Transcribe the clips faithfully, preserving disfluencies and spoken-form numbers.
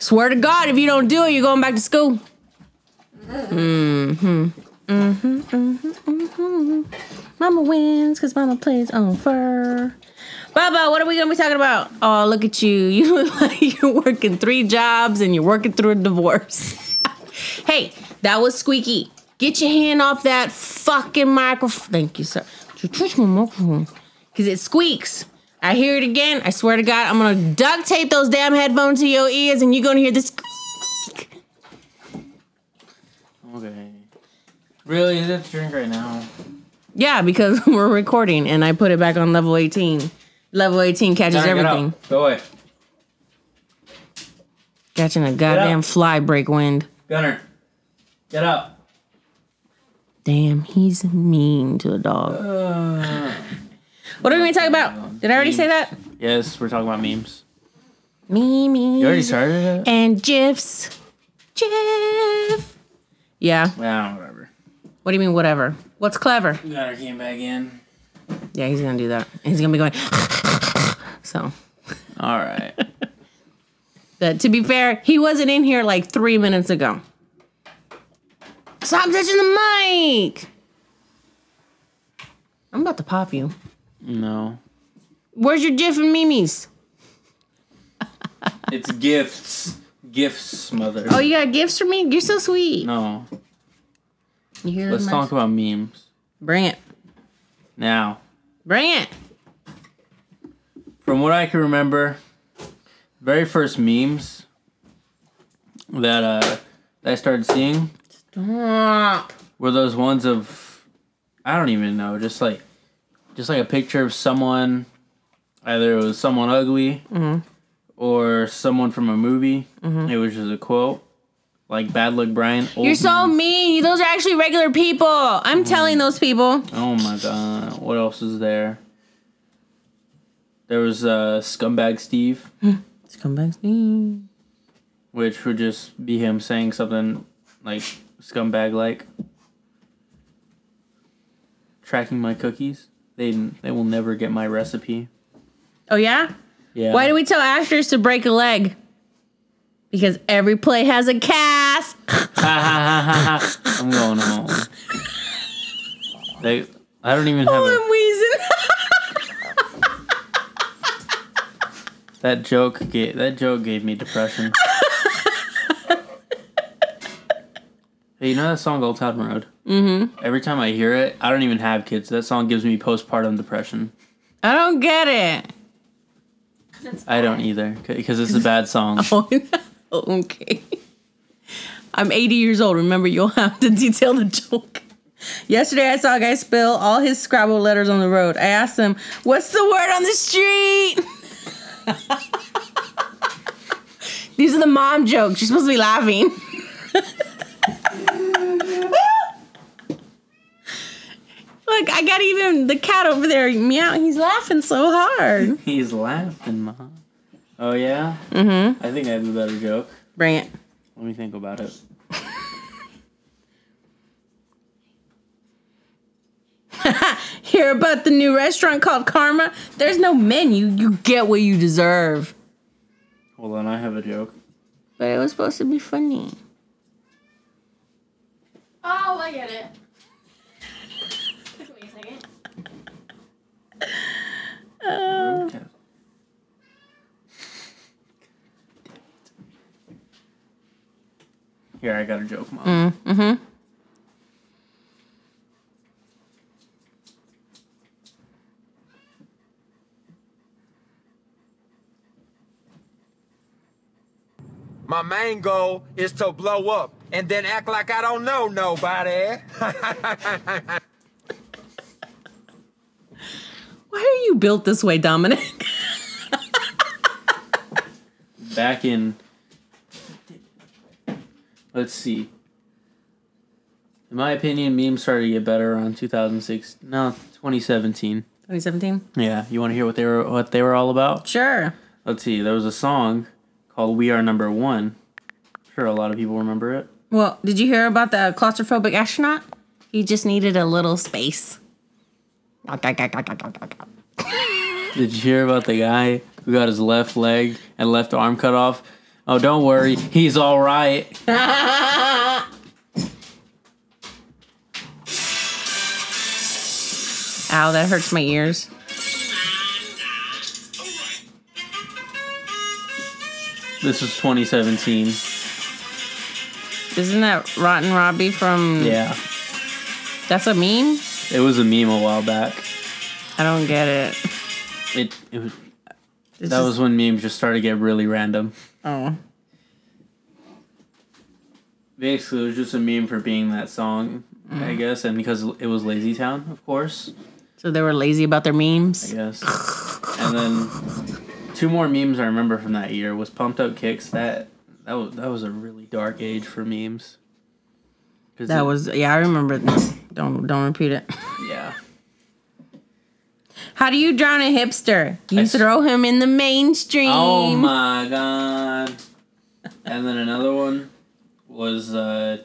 Swear to God, if you don't do it, you're going back to school. Mm-hmm. Mm-hmm, mm-hmm, mm-hmm. Mama wins because Mama plays on fur. Baba, what are we going to be talking about? Oh, look at you. You look like you're working three jobs and you're working through a divorce. Hey, that was squeaky. Get your hand off that fucking microphone. Thank you, sir. You touch my microphone. Because it squeaks. I hear it again. I swear to God, I'm going to duct tape those damn headphones to your ears and you're going to hear this squeak. Okay. Really? Is that the drink right now? Yeah, because we're recording and I put it back on level eighteen. Level eighteen catches Johnny, everything. Go away. Catching a goddamn fly break wind. Gunner, get up. Damn, he's mean to a dog. Uh, what are we going to talk about? Did I already memes. say that? Yes, we're talking about memes. Memes. You already started it? And GIFs. GIF. Yeah. Well, whatever. What do you mean, whatever? What's clever? Gunner came back in. Yeah, he's going to do that. He's going to be going... So. All right. But to be fair, he wasn't in here like three minutes ago. Stop touching the mic! I'm about to pop you. No. Where's your GIF and memes? It's gifts. Gifts, mother. Oh, you got gifts for me? You're so sweet. No. You hear Let's talk about memes. Bring it. Now. Bring it. From what I can remember, very first memes that uh that I started seeing Stop. were those ones of I don't even know, just like just like a picture of someone, either it was someone ugly mm-hmm. or someone from a movie. Mm-hmm. It was just a quote. Like Bad Luck Brian. Old You're so memes. mean. Those are actually regular people. I'm mm. telling those people. Oh my God. What else is there? There was uh, Scumbag Steve. Scumbag Steve. Which would just be him saying something like scumbag-like. Tracking my cookies. They they will never get my recipe. Oh yeah? Yeah. Why do we tell actors to break a leg? Because every play has a cast. I'm going home. They, I don't even have oh, a... I'm wheezing. That joke, gave, that joke gave me depression. Hey, you know that song, Old Town Road? Mm-hmm. Every time I hear it, I don't even have kids. That song gives me postpartum depression. I don't get it. I don't either, because it's a bad song. Oh, okay. I'm eighty years old. Remember, you'll have to detail the joke. Yesterday, I saw a guy spill all his Scrabble letters on the road. I asked him, what's the word on the street? These are the mom jokes. You're supposed to be laughing. Look, I got even the cat over there. Meow. He's laughing so hard. He's laughing, Mom. Oh, yeah? Mm-hmm. I think I have a better joke. Bring it. Let me think about it. Hear about the new restaurant called Karma? There's no menu. You get what you deserve. Hold on, I have a joke. But it was supposed to be funny. Oh, I get it. Uh, okay. Here, I got a joke, Mom. Mm, mm-hmm. My main goal is to blow up and then act like I don't know nobody. Why are you built this way, Dominic? Back in... Let's see. In my opinion, memes started to get better around two thousand six. No, twenty seventeen. twenty seventeen? Yeah. You want to hear what they were what they were all about? Sure. Let's see. There was a song called We Are Number One. I'm sure a lot of people remember it. Well, did you hear about the claustrophobic astronaut? He just needed a little space. Did you hear about the guy who got his left leg and left arm cut off? Oh, don't worry. He's all right. Ow, that hurts my ears. This was twenty seventeen. Isn't that Rotten Robbie from... Yeah. That's a meme? It was a meme a while back. I don't get it. It, it was... It's that just, was when memes just started to get really random. Oh. Basically, it was just a meme for being that song, mm. I guess. And because it was Lazy Town, of course. So they were lazy about their memes? I guess. And then... Two more memes I remember from that year was Pumped Up Kicks. That that was that was a really dark age for memes. That it, was yeah, I remember. Don't don't repeat it. Yeah. How do you drown a hipster? You I throw s- him in the mainstream. Oh my god! And then another one was uh,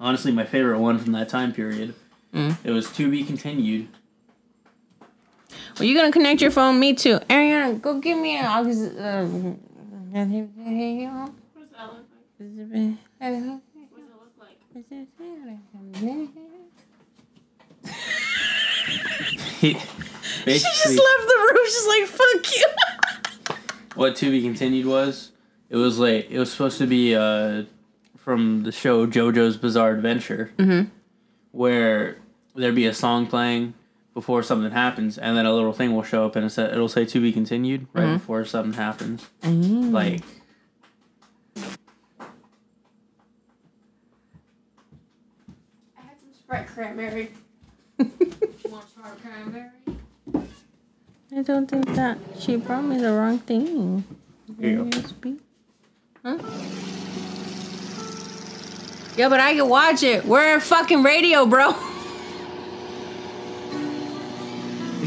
honestly my favorite one from that time period. Mm. It was To Be Continued. Well, you're going to connect your phone? Me too. Ariana, go give me an... Uh, what does that look like? What does it look like? She just left the room. She's like, fuck you. What To Be Continued was, it was like, it was supposed to be uh, from the show JoJo's Bizarre Adventure, mm-hmm. where there'd be a song playing before something happens, and then a little thing will show up, and it'll say "to be continued" right mm-hmm. before something happens. Mm. Like, I had some Sprite cranberry. You want Sprite cranberry? I don't think that she brought me the wrong thing. Here you go. Huh? Yeah, but I can watch it. We're in fucking radio, bro.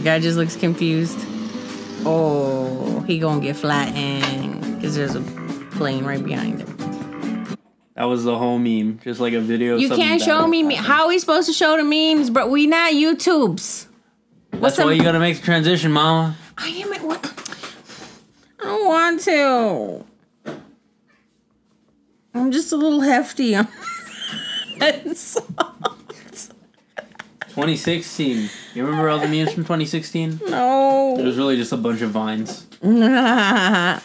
Guy just looks confused. Oh, he gonna get flattened because there's a plane right behind him. That was the whole meme, just like a video. You can't show me me. How are we supposed to show the memes, bro? We not YouTubes. What's That's the- why you gotta make the transition, Mama. I am. At what? I don't want to. I'm just a little hefty. That's. twenty sixteen. You remember all the memes from twenty sixteen? No. It was really just a bunch of vines. I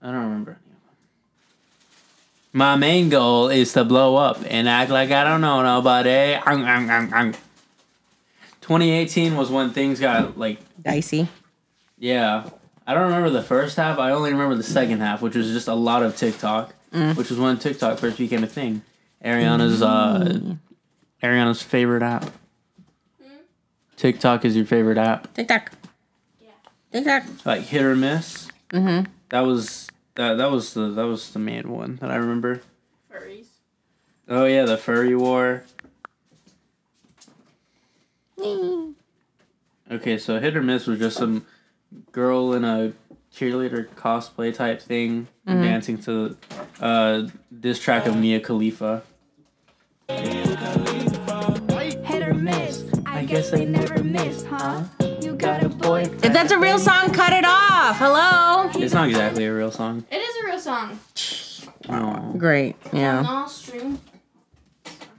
don't remember any of them. My main goal is to blow up and act like I don't know nobody. twenty eighteen was when things got, like... dicey. Yeah. I don't remember the first half. I only remember the second half, which was just a lot of TikTok, mm. which was when TikTok first became a thing. Ariana's... uh. Ariana's favorite app. Hmm? TikTok is your favorite app. TikTok. Yeah. TikTok. Like hit or miss. Mm-hmm. That was that. That was the that was the main one that I remember. Furries. Oh yeah, the furry war. Mm. Okay, so hit or miss was just some girl in a cheerleader cosplay type thing mm-hmm. dancing to uh, this track of Mia Khalifa. I guess they never miss, huh? You got a boyfriend. If that's a real song, cut it off. Hello? It's not exactly a real song. It is a real song. Oh. Great. Yeah.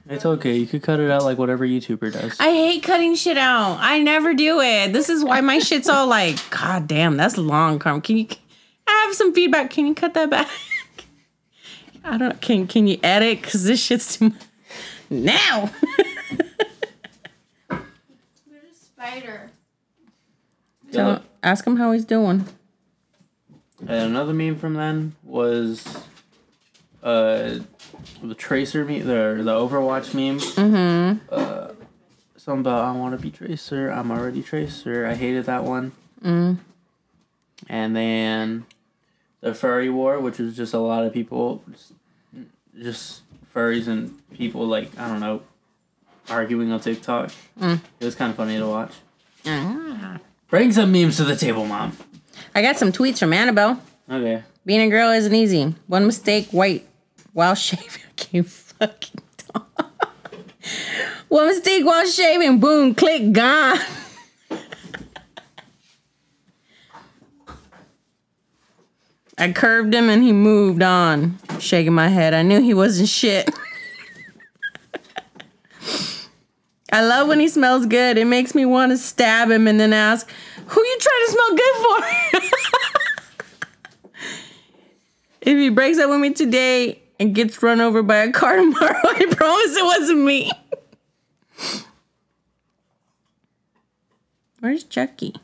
It's okay. You could cut it out like whatever YouTuber does. I hate cutting shit out. I never do it. This is why my shit's all like, god damn, that's long, Carm. Can you I have some feedback? Can you cut that back? I don't can can you edit? Cause this shit's too much. Now. So ask him how he's doing. And another meme from then was uh, the Tracer meme, the, the Overwatch meme. Mm-hmm. Uh, something about I want to be Tracer, I'm already Tracer. I hated that one. Mm. And then the Furry War, which was just a lot of people, just, just furries and people like, I don't know, arguing on TikTok. Mm. It was kind of funny to watch. Uh-huh. Bring some memes to the table, Mom. I got some tweets from Annabelle. Okay. Being a girl isn't easy. One mistake, white. While shaving. I can't fucking talk. One mistake while shaving. Boom. Click. Gone. I curved him and he moved on. Shaking my head. I knew he wasn't shit. I love when he smells good. It makes me want to stab him and then ask, who you trying to smell good for? If he breaks up with me today and gets run over by a car tomorrow, I promise it wasn't me. Where's Chucky?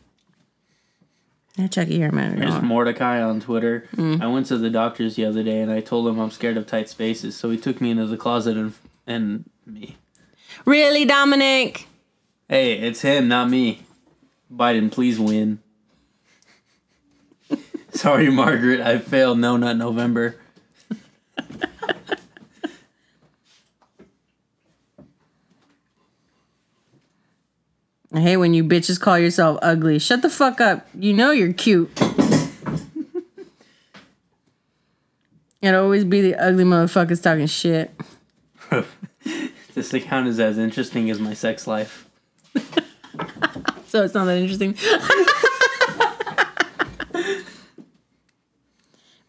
Not Chucky here, man. There's Mordecai on Twitter. Mm. I went to the doctor's the other day and I told him I'm scared of tight spaces, so he took me into the closet and and me. Really, Dominic? Hey, it's him, not me. Biden, please win. Sorry, Margaret, I failed. No, not November. I hate when you bitches call yourself ugly. Shut the fuck up. You know you're cute. It'll always be the ugly motherfuckers talking shit. This account is as interesting as my sex life. So it's not that interesting.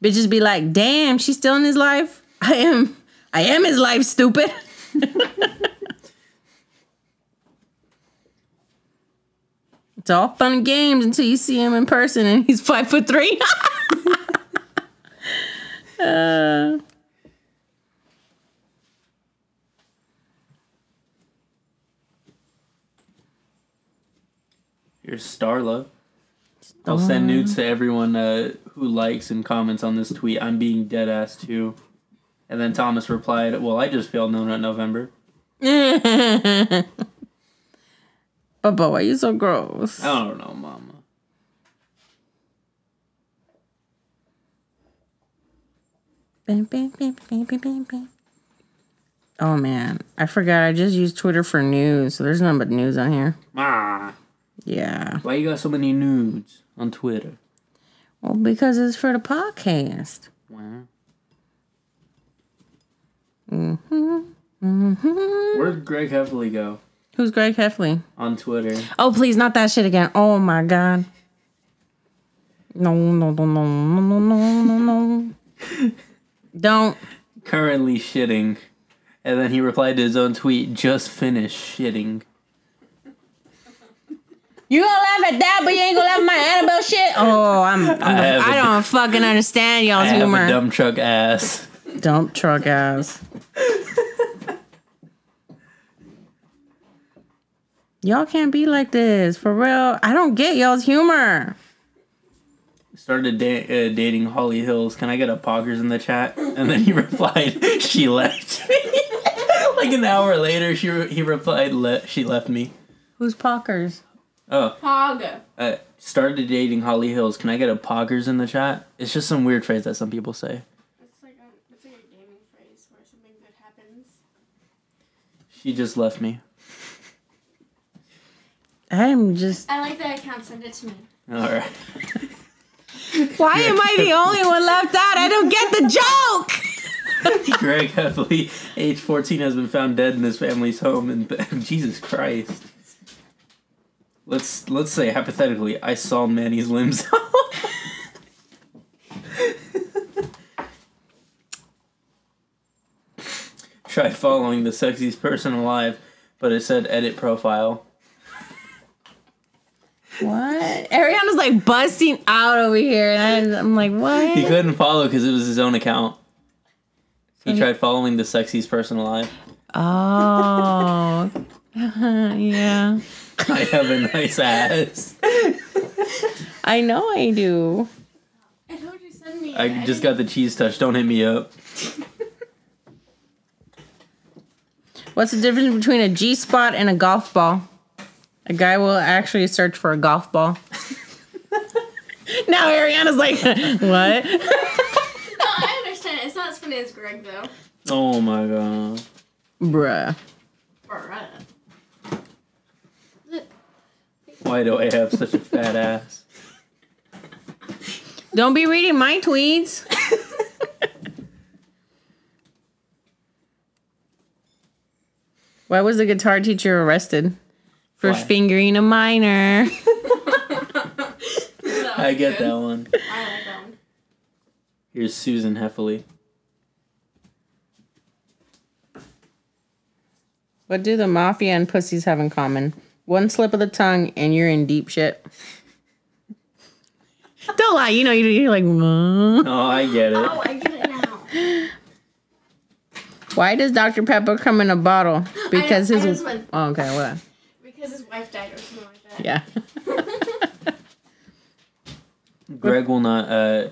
Bitches be like, damn, she's still in his life? I am. I am his life, stupid. It's all fun and games until you see him in person and he's five foot three. uh, Here's Starla. Starla. I'll send nudes to everyone uh, who likes and comments on this tweet. I'm being dead ass too. And then Thomas replied, well, I just failed. No, not November. Bubba, why are you so gross? I don't know, Mama. Oh, man. I forgot. I just used Twitter for news, so there's nothing but news on here. Ah. Yeah. Why you got so many nudes on Twitter? Well, because it's for the podcast. Wow. Mm-hmm. Mm-hmm. Where'd Greg Heffley go? Who's Greg Heffley? On Twitter. Oh, please, not that shit again. Oh, my God. No, no, no, no, no, no, no, no. Don't. Currently shitting. And then he replied to his own tweet, just finished shitting. You gonna laugh at that, but you ain't gonna laugh at my Annabelle shit? Oh, I'm. I'm I, I don't d- fucking understand y'all's I humor. I have a dump truck ass. Dump truck ass. Y'all can't be like this, for real. I don't get y'all's humor. Started da- uh, dating Holly Hills. Can I get a poggers in the chat? And then he replied, she left me. Like an hour later, she re- he replied, Le- she left me. Who's poggers? Oh. Pog. Uh, started dating Holly Hills. Can I get a poggers in the chat? It's just some weird phrase that some people say. It's like a, it's like a gaming phrase where something good happens. She just left me. I'm just... I like that account. Send it to me. All right. Why am I the only one left out? I don't get the joke! Greg Heffley, age fourteen, has been found dead in his family's home. And Jesus Christ. Let's let's say, hypothetically, I saw Manny's limbs. Try following the sexiest person alive, but it said edit profile. What? Ariana's like busting out over here, and I'm like, what? He couldn't follow because it was his own account. He tried following the sexiest person alive. Oh. Yeah. I have a nice ass. I know I do. I told you send me. I it. just got the cheese touch. Don't hit me up. What's the difference between a G-spot and a golf ball? A guy will actually search for a golf ball. Now Ariana's like, what? No, I understand. It's not as funny as Greg, though. Oh, my God. Bruh. Bruh. Why do I have such a fat ass? Don't be reading my tweets. Why was the guitar teacher arrested? For Why? Fingering a minor. I get good. that one. I like that one. Here's Susan Heffley. What do the mafia and pussies have in common? One slip of the tongue and you're in deep shit. Don't lie. You know, you're like, mm. Oh, I get it. Oh, I get it now. Why does Doctor Pepper come in a bottle? Because I, his... I oh, okay, what? Well. Because his wife died or something like that. Yeah. Greg will not... Uh,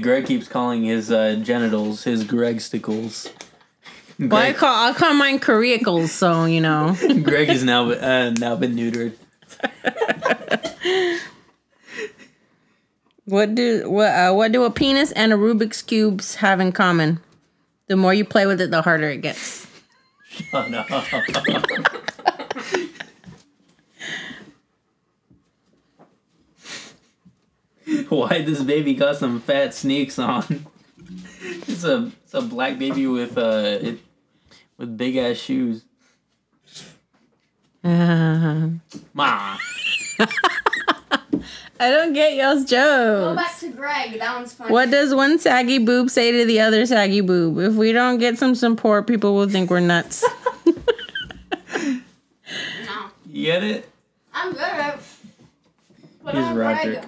Greg keeps calling his uh, genitals his Gregsticles. Greg. Well, I call I call mine Koreacles, so you know. Greg has now uh, now been neutered. What do what uh, what do a penis and a Rubik's cubes have in common? The more you play with it, the harder it gets. Shut up. Why this baby got some fat sneaks on? It's a it's a black baby with uh it, with big ass shoes. Uh, Ma. I don't get y'all's jokes. Go back to Greg. That one's funny. What does one saggy boob say to the other saggy boob? If we don't get some support, people will think we're nuts. No. You get it? I'm good at it. Here's Roderick.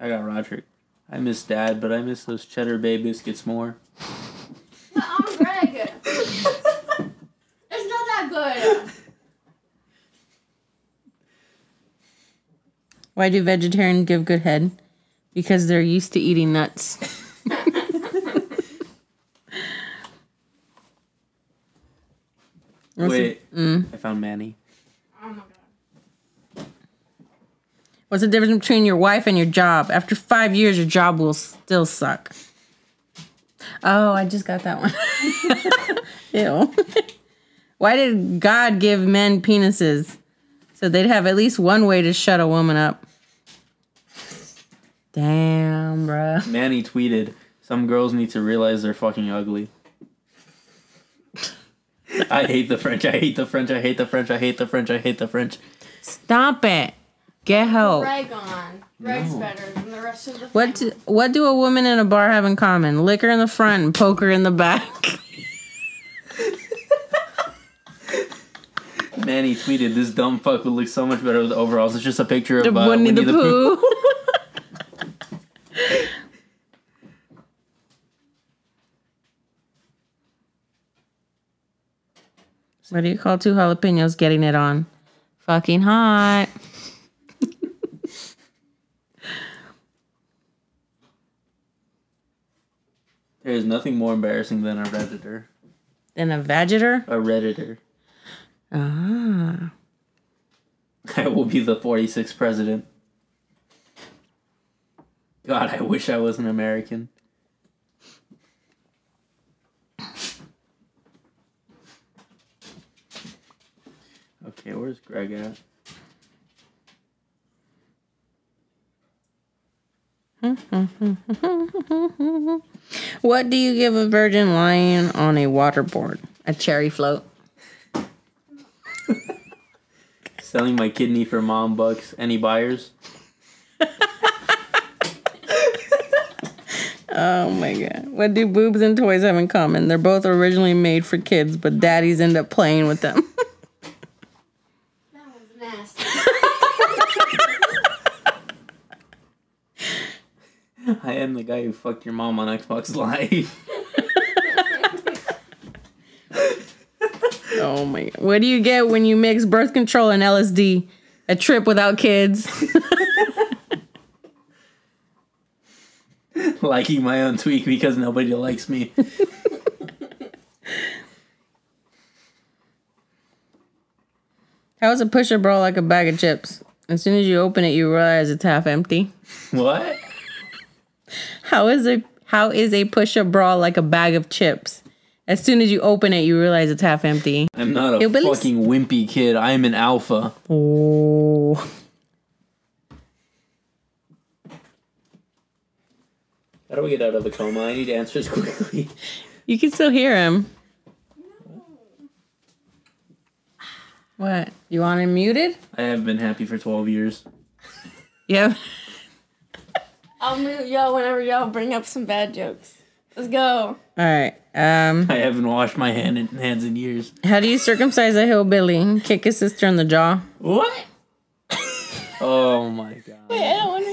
I got Roderick. I miss Dad, but I miss those Cheddar Bay biscuits more. Well, I'm Greg. It's not that good. Why do vegetarians give good head? Because they're used to eating nuts. Wait, mm. I found Manny. Oh my God. What's the difference between your wife and your job? After five years, your job will still suck. Oh, I just got that one. Ew. Why did God give men penises? So they'd have at least one way to shut a woman up. Damn, bruh. Manny tweeted, some girls need to realize they're fucking ugly. I hate the French, I hate the French, I hate the French, I hate the French, I hate the French. Stop it. Get help. Greg on. Greg's no. better than the rest of the what do, what do a woman in a bar have in common? Liquor in the front and poker in the back. Manny tweeted, this dumb fuck would look so much better with overalls. It's just a picture of uh, Winnie, Winnie the, the Pooh. Pooh. What do you call two jalapenos getting it on? Fucking hot. There is nothing more embarrassing than a Redditor. Than a Vaggitor? A Redditor. Ah. I will be the forty-sixth president. God, I wish I was an American. Okay, where's Greg at? What do you give a virgin lion on a waterboard? A cherry float. Selling my kidney for mom bucks. Any buyers? Oh my God. What do boobs and toys have in common? They're both originally made for kids, but daddies end up playing with them. That one's nasty. I am the guy who fucked your mom on Xbox Live. Oh my God. What do you get when you mix birth control and L S D? A trip without kids. Liking my own tweak because nobody likes me. How is a pusher bra like a bag of chips? As soon as you open it, you realize it's half empty. What? How is a how is a pusher bra like a bag of chips? As soon as you open it, you realize it's half empty. I'm not a It'll fucking least... wimpy kid. I am an alpha. Oh. How do we get out of the coma? I need answers quickly. You can still hear him. No. What? You want him muted? I have been happy for twelve years. Yep. I'll mute y'all whenever y'all bring up some bad jokes. Let's go. All right. Um, I haven't washed my hand in, hands in years. How do you circumcise a hillbilly? Kick his sister in the jaw. What? Oh, my God. Wait, I don't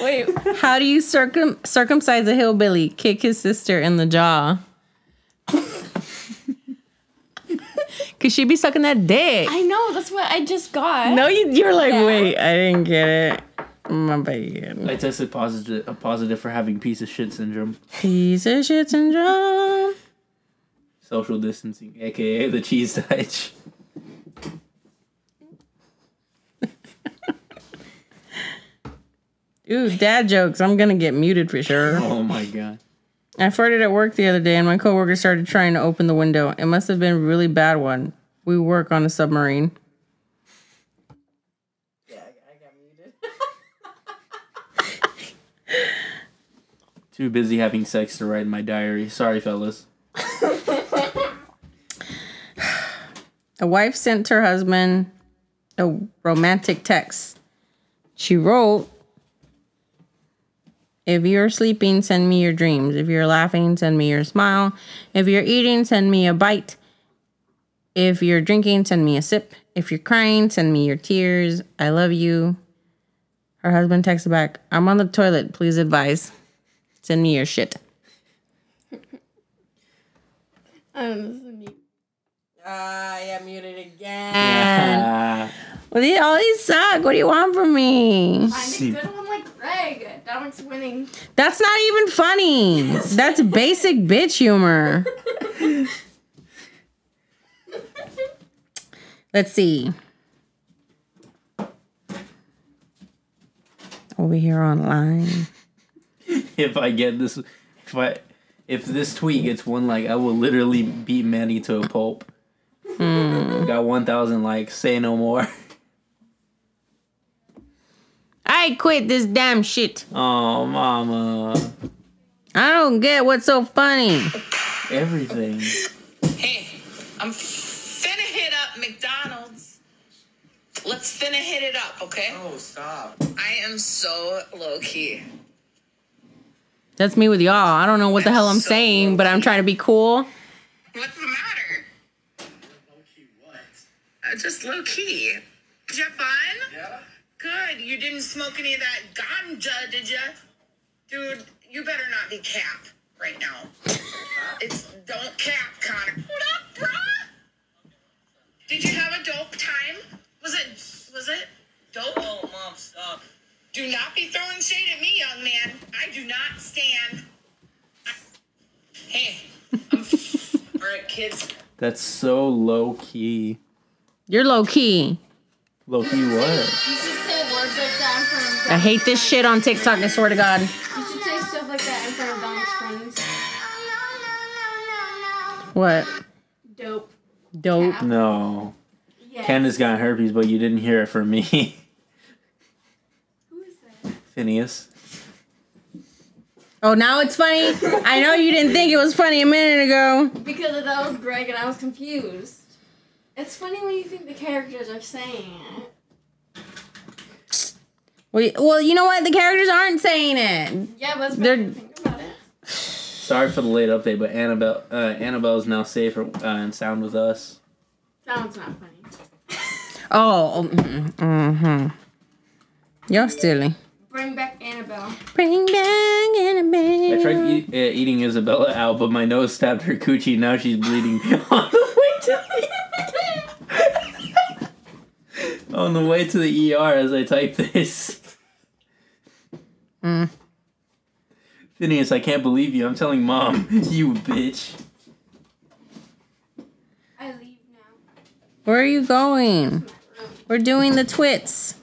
understand. Wait. How do you circum circumcise a hillbilly? Kick his sister in the jaw. Because she'd be sucking that dick. I know. That's what I just got. No, you, you're like, yeah. Wait, I didn't get it. My bad. I tested positive, a positive for having piece of shit syndrome. Piece of shit syndrome. Social distancing, a k a the cheese touch. Ooh, dad jokes. I'm going to get muted for sure. Oh, my God. I farted at work the other day, and my coworker started trying to open the window. It must have been a really bad one. We work on a submarine. Yeah, I got muted. Too busy having sex to write in my diary. Sorry, fellas. A wife sent her husband a romantic text. She wrote, "If you're sleeping, send me your dreams. If you're laughing, send me your smile. If you're eating, send me a bite. If you're drinking, send me a sip. If you're crying, send me your tears. I love you." Her husband texts back, "I'm on the toilet. Please advise. Send me your shit." um, ah, I got muted again. Yeah. Well, they, all these suck. What do you want from me? Find a good one like Greg. That one's winning. That's not even funny. That's basic bitch humor. Let's see. Over here online. If I get this, if I, if this tweet gets one like, I will literally beat Manny to a pulp. Mm. Got one thousand likes. Say no more. I quit this damn shit. Oh, mama. I don't get what's so funny. Everything. Hey, I'm finna hit up McDonald's. Let's finna hit it up, okay? Oh, stop. I am so low-key. That's me with y'all. I don't know what That's the hell I'm so saying, but I'm trying to be cool. What's the matter? Low-key what? Uh, just low-key. Did you have fun? Yeah. Good. You didn't smoke any of that ganja, did ya? Dude, you better not be cap right now. It's don't cap, Connor. What up, bro? Did you have a dope time? Was it, was it dope? Oh, mom, stop. Do not be throwing shade at me, young man. I do not stand. I... Hey, I'm... All right, kids. That's so low-key. You're low-key. Low-key what? I hate this shit on TikTok, I swear to God. You should say stuff like that in front of Donald's friends. What? Dope. Dope? Cap. No. Yeah. Candace got herpes, but you didn't hear it from me. Who is that? Phineas. Oh, now it's funny? I know you didn't think it was funny a minute ago. Because that was Greg and I was confused. It's funny when you think the characters are saying it. Well, you know what? The characters aren't saying it. Yeah, but they're think about it. Sorry for the late update, but Annabelle, uh, Annabelle is now safe uh, and sound with us. Sound's not funny. Oh, mm-hmm. You're silly. Bring back Annabelle. Bring back Annabelle. I tried eat, uh, eating Isabella out, but my nose stabbed her coochie. Now she's bleeding on the way to the on the way to the E R as I type this. Mm. Phineas, I can't believe you. I'm telling mom. You bitch. I leave now. Where are you going? We're doing the twits.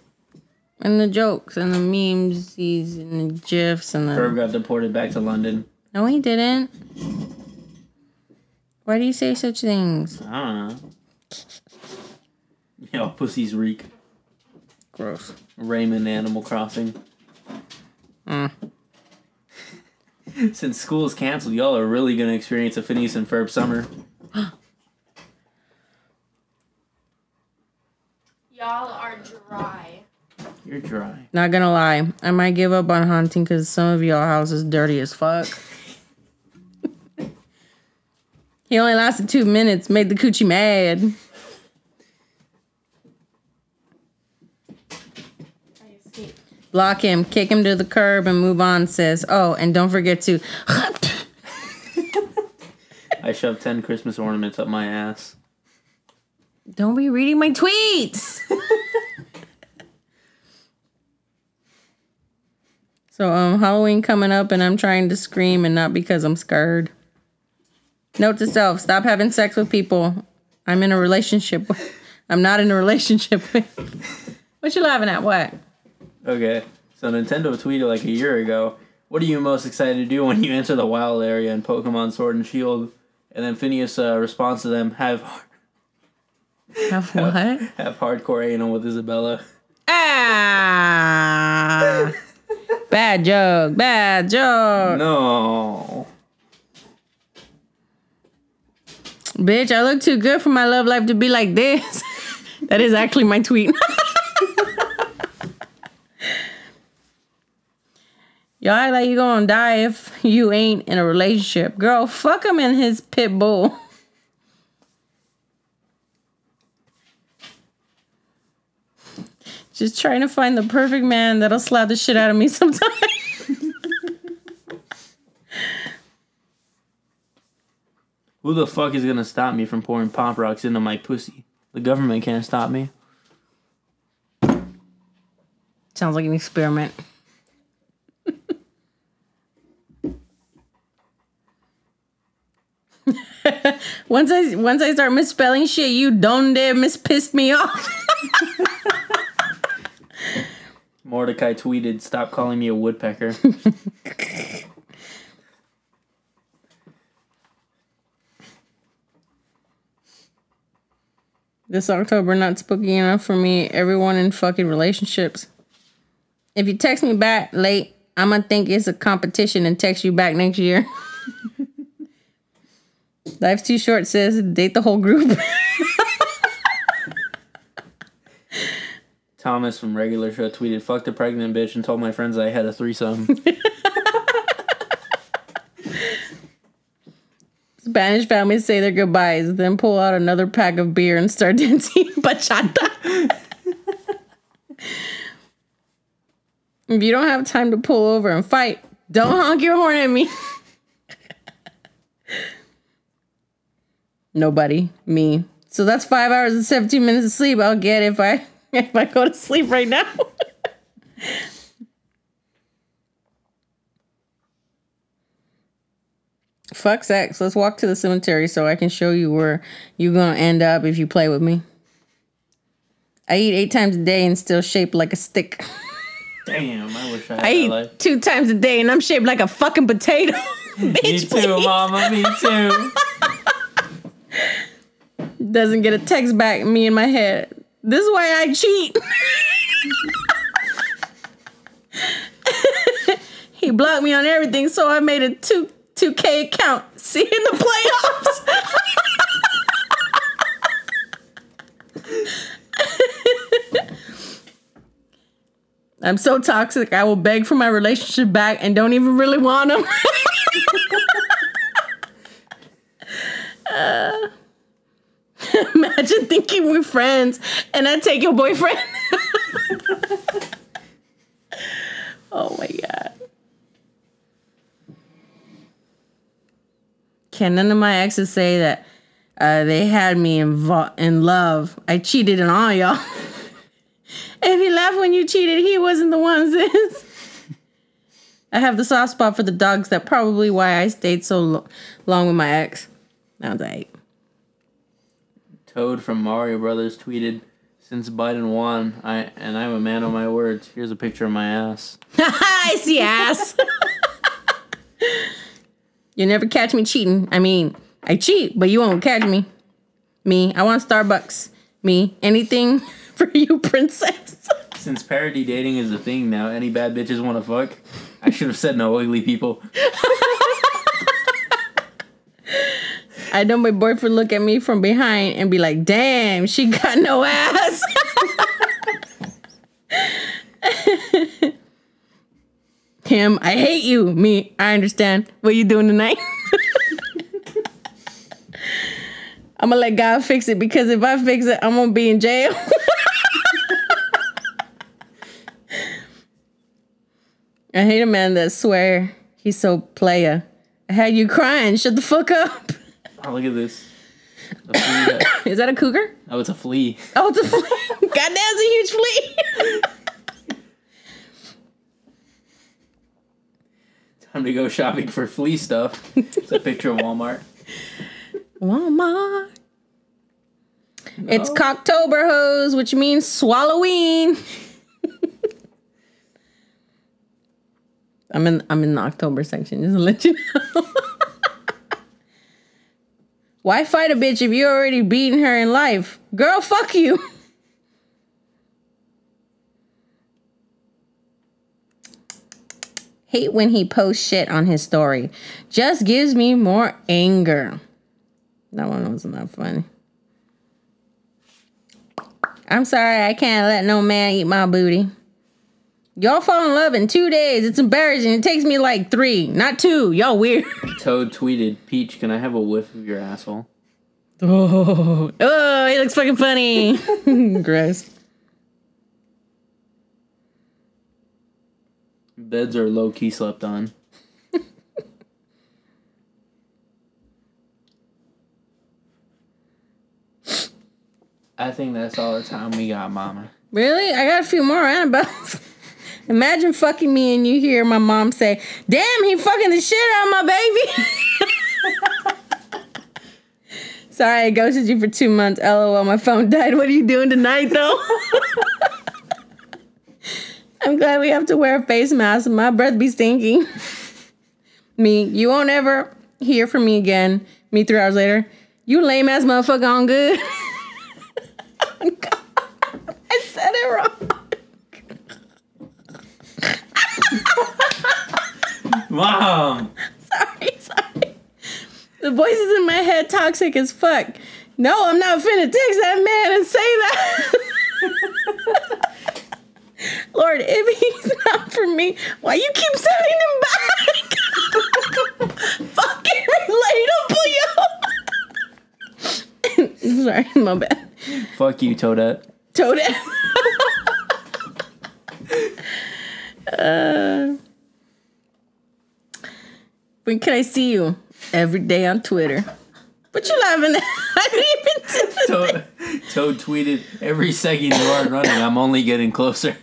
And the jokes. And the memes. And the gifs. And the... Ferb got deported back to London. No, he didn't. Why do you say such things? I don't know. Yo, pussies reek. Gross. Rayman Animal Crossing. Mm. Since school is canceled, y'all are really going to experience a Phineas and Ferb summer. Y'all are dry. You're dry. Not gonna lie. I might give up on hunting because some of y'all houses dirty as fuck. He only lasted two minutes. Made the coochie mad. Block him. Kick him to the curb and move on, says. Oh, and don't forget to... I shoved ten Christmas ornaments up my ass. Don't be reading my tweets! So, um, Halloween coming up and I'm trying to scream and not because I'm scared. Note to self, stop having sex with people I'm in a relationship with. I'm not in a relationship with. What you laughing at? What? Okay, so Nintendo tweeted like a year ago, what are you most excited to do when you enter the wild area in Pokemon Sword and Shield? And then Phineas uh, responds to them, have... Have what? Have, have hardcore anal with Isabella. Ah! Bad joke, bad joke. No. Bitch, I look too good for my love life to be like this. That is actually my tweet. Y'all act like you gonna die if you ain't in a relationship. Girl, fuck him in his pit bull. Just trying to find the perfect man that'll slap the shit out of me sometimes. Who the fuck is gonna stop me from pouring Pop Rocks into my pussy? The government can't stop me. Sounds like an experiment. Once I once I start misspelling shit, you don't dare mispissed me off. Mordecai tweeted, "Stop calling me a woodpecker." This October not spooky enough for me. Everyone in fucking relationships. If you text me back late, I'm gonna think it's a competition and text you back next year. Life's too short, says date the whole group. Thomas from Regular Show tweeted, fucked a pregnant bitch and told my friends I had a threesome. Spanish families say their goodbyes, then pull out another pack of beer and start dancing bachata. If you don't have time to pull over and fight, don't honk your horn at me. Nobody. Me. So that's five hours and seventeen minutes of sleep I'll get if I if I go to sleep right now. Fuck sex. Let's walk to the cemetery so I can show you where you're going to end up if you play with me. I eat eight times a day and still shaped like a stick. Damn, I wish I had I eat life. two times a day and I'm shaped like a fucking potato. Bitch, me too, please. Mama. Me too. Doesn't get a text back, me in my head. This is why I cheat. He blocked me on everything, so I made a two, 2K account. See you in the playoffs. I'm so toxic, I will beg for my relationship back and don't even really want him. uh... Imagine thinking we're friends and I take your boyfriend. Oh my God. Can none of my exes say that uh, they had me invo- in love? I cheated on all y'all. If he laughed when you cheated, he wasn't the one, sis. I have the soft spot for the dogs. That's probably why I stayed so lo- long with my ex. I was like... Toad from Mario Brothers tweeted, since Biden won, I and I'm a man of my words. Here's a picture of my ass. I see ass. You'll never catch me cheating. I mean, I cheat, but you won't catch me. Me, I want Starbucks. Me, anything for you, princess. Since parody dating is a thing now, any bad bitches want to fuck? I should have said no ugly people. I know my boyfriend look at me from behind and be like, damn, she got no ass. Him, I hate you. Me, I understand. What you doing tonight? I'm gonna let God fix it, because if I fix it, I'm gonna be in jail. I hate a man that swear he's so playa. I had you crying. Shut the fuck up. Oh, look at this. Is that a cougar? Oh, it's a flea. Oh, it's a flea. Goddamn, it's a huge flea. Time to go shopping for flea stuff. It's a picture of Walmart. Walmart. No. It's Cocktober, hoes, which means swallowing. I'm in I'm in the October section, just to let you know. Why fight a bitch if you're already beating her in life? Girl, fuck you. Hate when he posts shit on his story. Just gives me more anger. That one wasn't that funny. I'm sorry, I can't let no man eat my booty. Y'all fall in love in two days. It's embarrassing. It takes me like three, not two. Y'all weird. Toad tweeted, Peach, can I have a whiff of your asshole? Oh, oh, he looks fucking funny. Gross. Beds are low-key slept on. I think that's all the time we got, mama. Really? I got a few more Annabelles. Imagine fucking me and you hear my mom say, damn, he fucking the shit out of my baby. Sorry, I ghosted you for two months. L O L, my phone died. What are you doing tonight, though? I'm glad we have to wear a face mask. My breath be stinking. Me, you won't ever hear from me again. Me, three hours later. You lame-ass motherfucker on good. I said it wrong. Mom. Sorry, sorry. The voices in my head toxic as fuck. No, I'm not finna text that man and say that. Lord, if he's not for me, why you keep sending him back? Fucking relatable, yo. Sorry, my bad. Fuck you, Toadette. Toadette. Uh, when can I see you? Every day on Twitter. What you laughing at? I didn't even Toad, Toad tweeted, every second you are running, I'm only getting closer.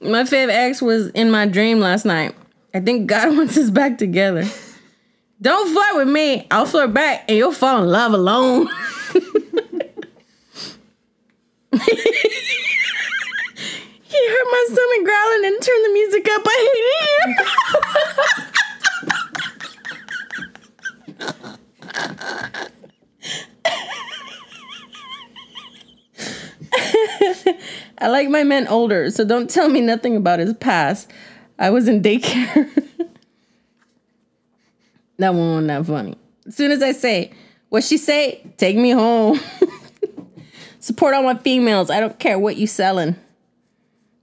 My fav ex was in my dream last night. I think God wants us back together. Don't flirt with me. I'll flirt back and you'll fall in love alone. He heard my stomach growling and turned the music up. I hate it. I like my men older, so don't tell me nothing about his past. I was in daycare. That one was not funny. As soon as I say, what she say? Take me home. Support all my females. I don't care what you selling.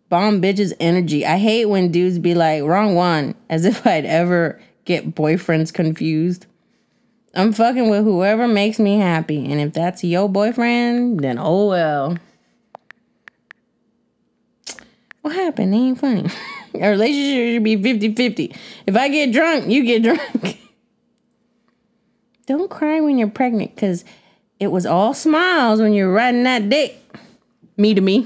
Bomb bitches energy. I hate when dudes be like, wrong one, as if I'd ever get boyfriends confused. I'm fucking with whoever makes me happy, and if that's your boyfriend, then oh well. What happened? It ain't funny. A relationship should be fifty fifty. If I get drunk, you get drunk. Don't cry when you're pregnant, because it was all smiles when you're riding that dick. Me to me.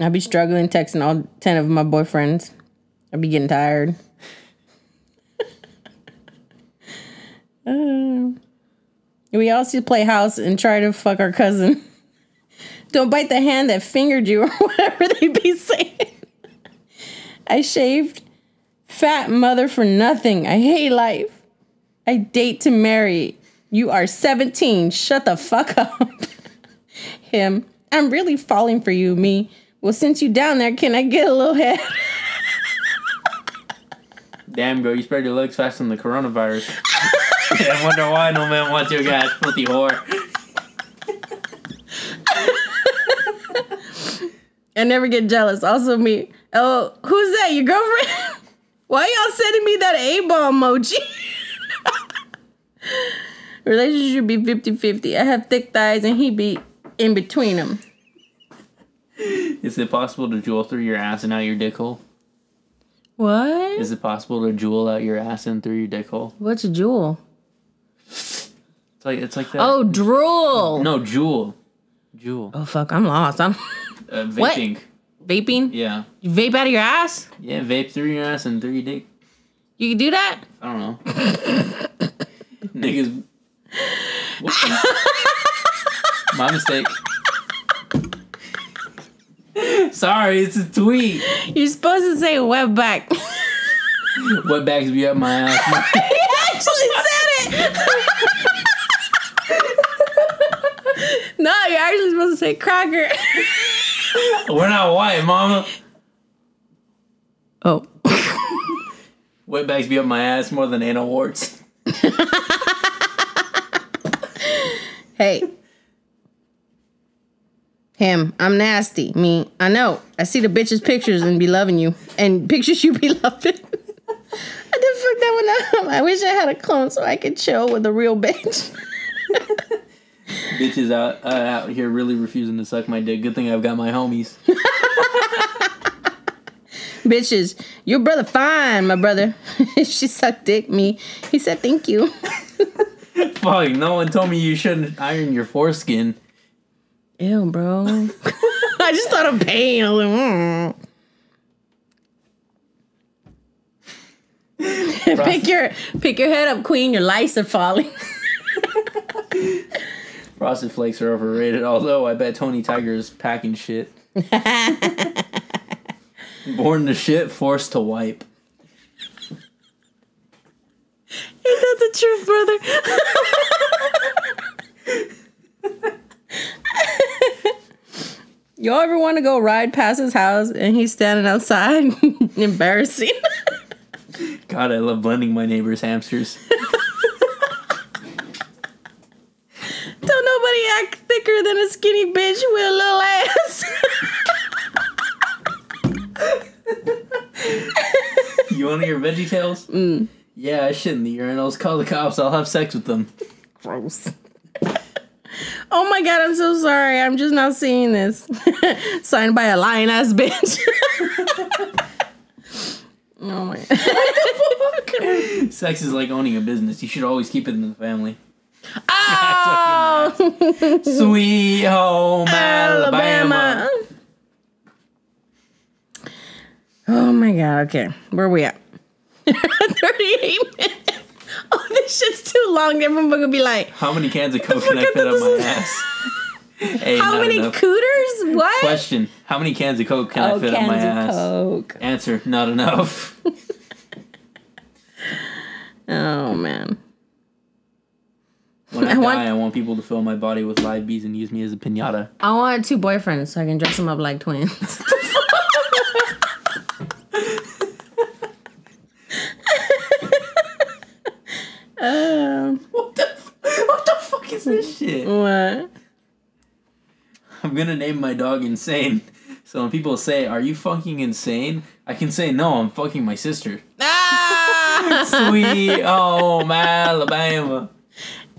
I be struggling texting all ten of my boyfriends. I be getting tired. uh, we also play house and try to fuck our cousin. Don't bite the hand that fingered you, or whatever they be saying. I shaved fat mother for nothing. I hate life. I date to marry. You are seventeen. Shut the fuck up. Him. I'm really falling for you, me. Well, since you down there, can I get a little head? Damn, girl, you spread your legs faster than the coronavirus. I wonder why no man wants your guys, filthy whore. I never get jealous. Also me. Oh, who's that? Your girlfriend? Why y'all sending me that A-ball emoji? Relationship should be fifty-fifty. I have thick thighs and he be in between them. Is it possible to jewel through your ass and out your dick hole? What? Is it possible to jewel out your ass and through your dick hole? What's a jewel? It's like it's like that. Oh, drool. No, jewel. Jewel. Oh, fuck. I'm lost. I'm uh, vaping. What? Vaping? Yeah. You vape out of your ass? Yeah, vape through your ass and through your dick. You can do that? I don't know. Niggas. My mistake. Sorry, it's a tweet. You're supposed to say wetback. Wetbacks be up my ass. He actually said it. No, you're actually supposed to say cracker. We're not white, mama. Oh. Wetbacks be up my ass more than anal warts. Hey. Him. I'm nasty. Me. I know. I see the bitch's pictures and be loving you. And pictures you be loving. I didn't fuck that one up. I wish I had a clone so I could chill with a real bitch. Bitches out, uh, out here really refusing to suck my dick. Good thing I've got my homies. Bitches. Your brother fine, my brother. She sucked dick. Me. He said thank you. Fuck. No one told me you shouldn't iron your foreskin. Ew, bro. I just thought of pain. I was like, mm. pick your pick your head up, queen. Your lice are falling. Frosted Flakes are overrated. Although I bet Tony Tiger is packing shit. Born to shit, forced to wipe. Ain't that the truth, brother? Y'all ever want to go ride past his house and he's standing outside? Embarrassing. God, I love blending my neighbor's hamsters. Don't nobody act thicker than a skinny bitch with a little ass. You want to hear VeggieTales? Mm. Yeah, I shouldn't. The urinals call the cops. I'll have sex with them. Gross. Oh my god, I'm so sorry. I'm just not seeing this. Signed by a lying ass bitch. Oh my god. Sex is like owning a business. You should always keep it in the family. Oh! Sweet home Alabama. Alabama. Oh my god, okay. Where are we at? thirty-eight minutes. Oh, this shit's too long. Everyone gonna be like, how many cans of Coke can I fit on my ass? Hey, how many enough. Cooters? What? Question. How many cans of Coke can oh, I fit on my ass? Coke. Answer, not enough. Oh, man. When I, I die, want, I want people to fill my body with live bees and use me as a piñata. I want two boyfriends so I can dress them up like twins. Um, what the what the fuck is this shit? What? I'm gonna name my dog Insane. So when people say, "Are you fucking insane?" I can say, "No, I'm fucking my sister." Ah! Sweet home Alabama.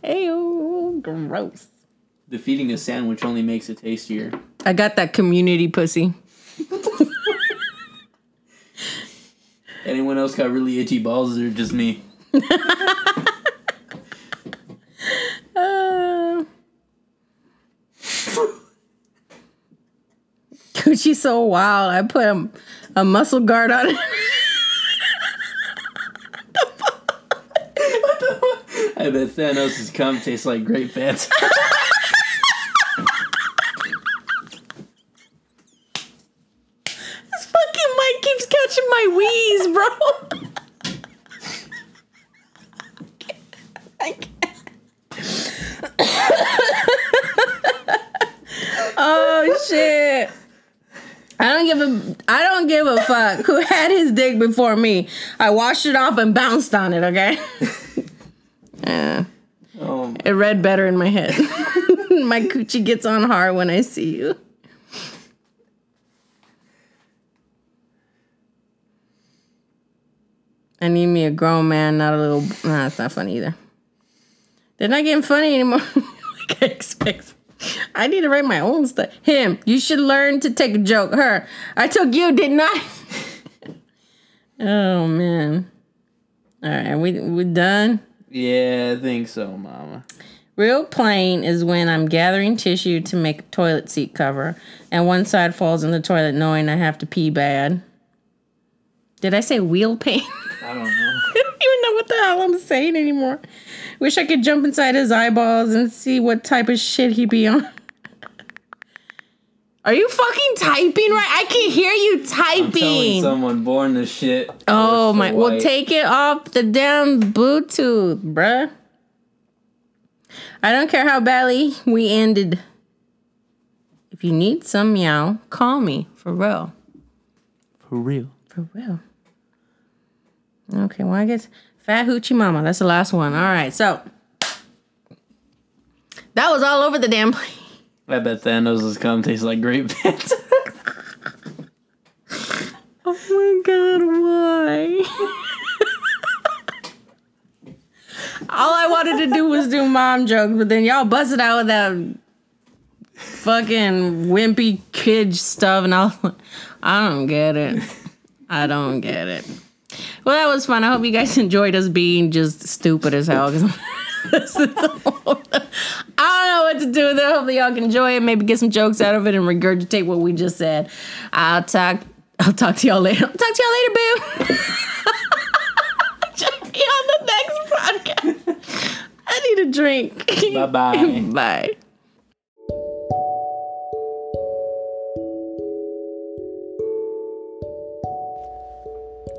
Ew, gross. Defeating a sandwich only makes it tastier. I got that community pussy. Anyone else got really itchy balls, or just me? Uh, Gucci's so wild. I put a, a muscle guard on it. I bet Thanos' cum tastes like grape fanta. This fucking mic keeps catching my wheeze, bro. I don't give a I don't give a fuck who had his dick before me. I washed it off and bounced on it, okay? Yeah. Oh, it read better in my head. My coochie gets on hard when I see you. I need me a grown man, not a little... Nah, it's not funny either. They're not getting funny anymore. Like I expect. I need to write my own stuff. Him, you should learn to take a joke. Her, I took you, didn't I? Oh, man. All right, we we done? Yeah, I think so, Mama. Real plain is when I'm gathering tissue to make a toilet seat cover, and one side falls in the toilet knowing I have to pee bad. Did I say wheel pain? I don't know. I don't even know what the hell I'm saying anymore. Wish I could jump inside his eyeballs and see what type of shit he be on. Are you fucking typing right? I can hear you typing. I'm telling someone born this shit. Oh, so my. White. Well, take it off the damn Bluetooth, bruh. I don't care how badly we ended. If you need some meow, call me. For real. For real. For real. Okay, well, I guess Fat Hoochie Mama. That's the last one. All right, so. That was all over the damn place. I bet Thanos' cum tastes like grape pits. Oh my god, why? All I wanted to do was do mom jokes, but then y'all busted out with that fucking wimpy kid stuff, and I was like, I don't get it. I don't get it. Well, that was fun. I hope you guys enjoyed us being just stupid as hell. This is all I don't know what to do with it. Hopefully y'all can enjoy it. Maybe get some jokes out of it and regurgitate what we just said. I'll talk. I'll talk to y'all later. I'll talk to y'all later, boo. Just be on the next podcast. I need a drink. Bye bye. Bye.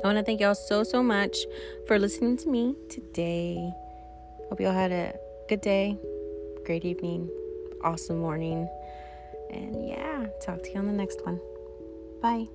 I want to thank y'all so so much for listening to me today. Hope y'all had a good day, great evening, awesome morning, and yeah, talk to you on the next one. Bye.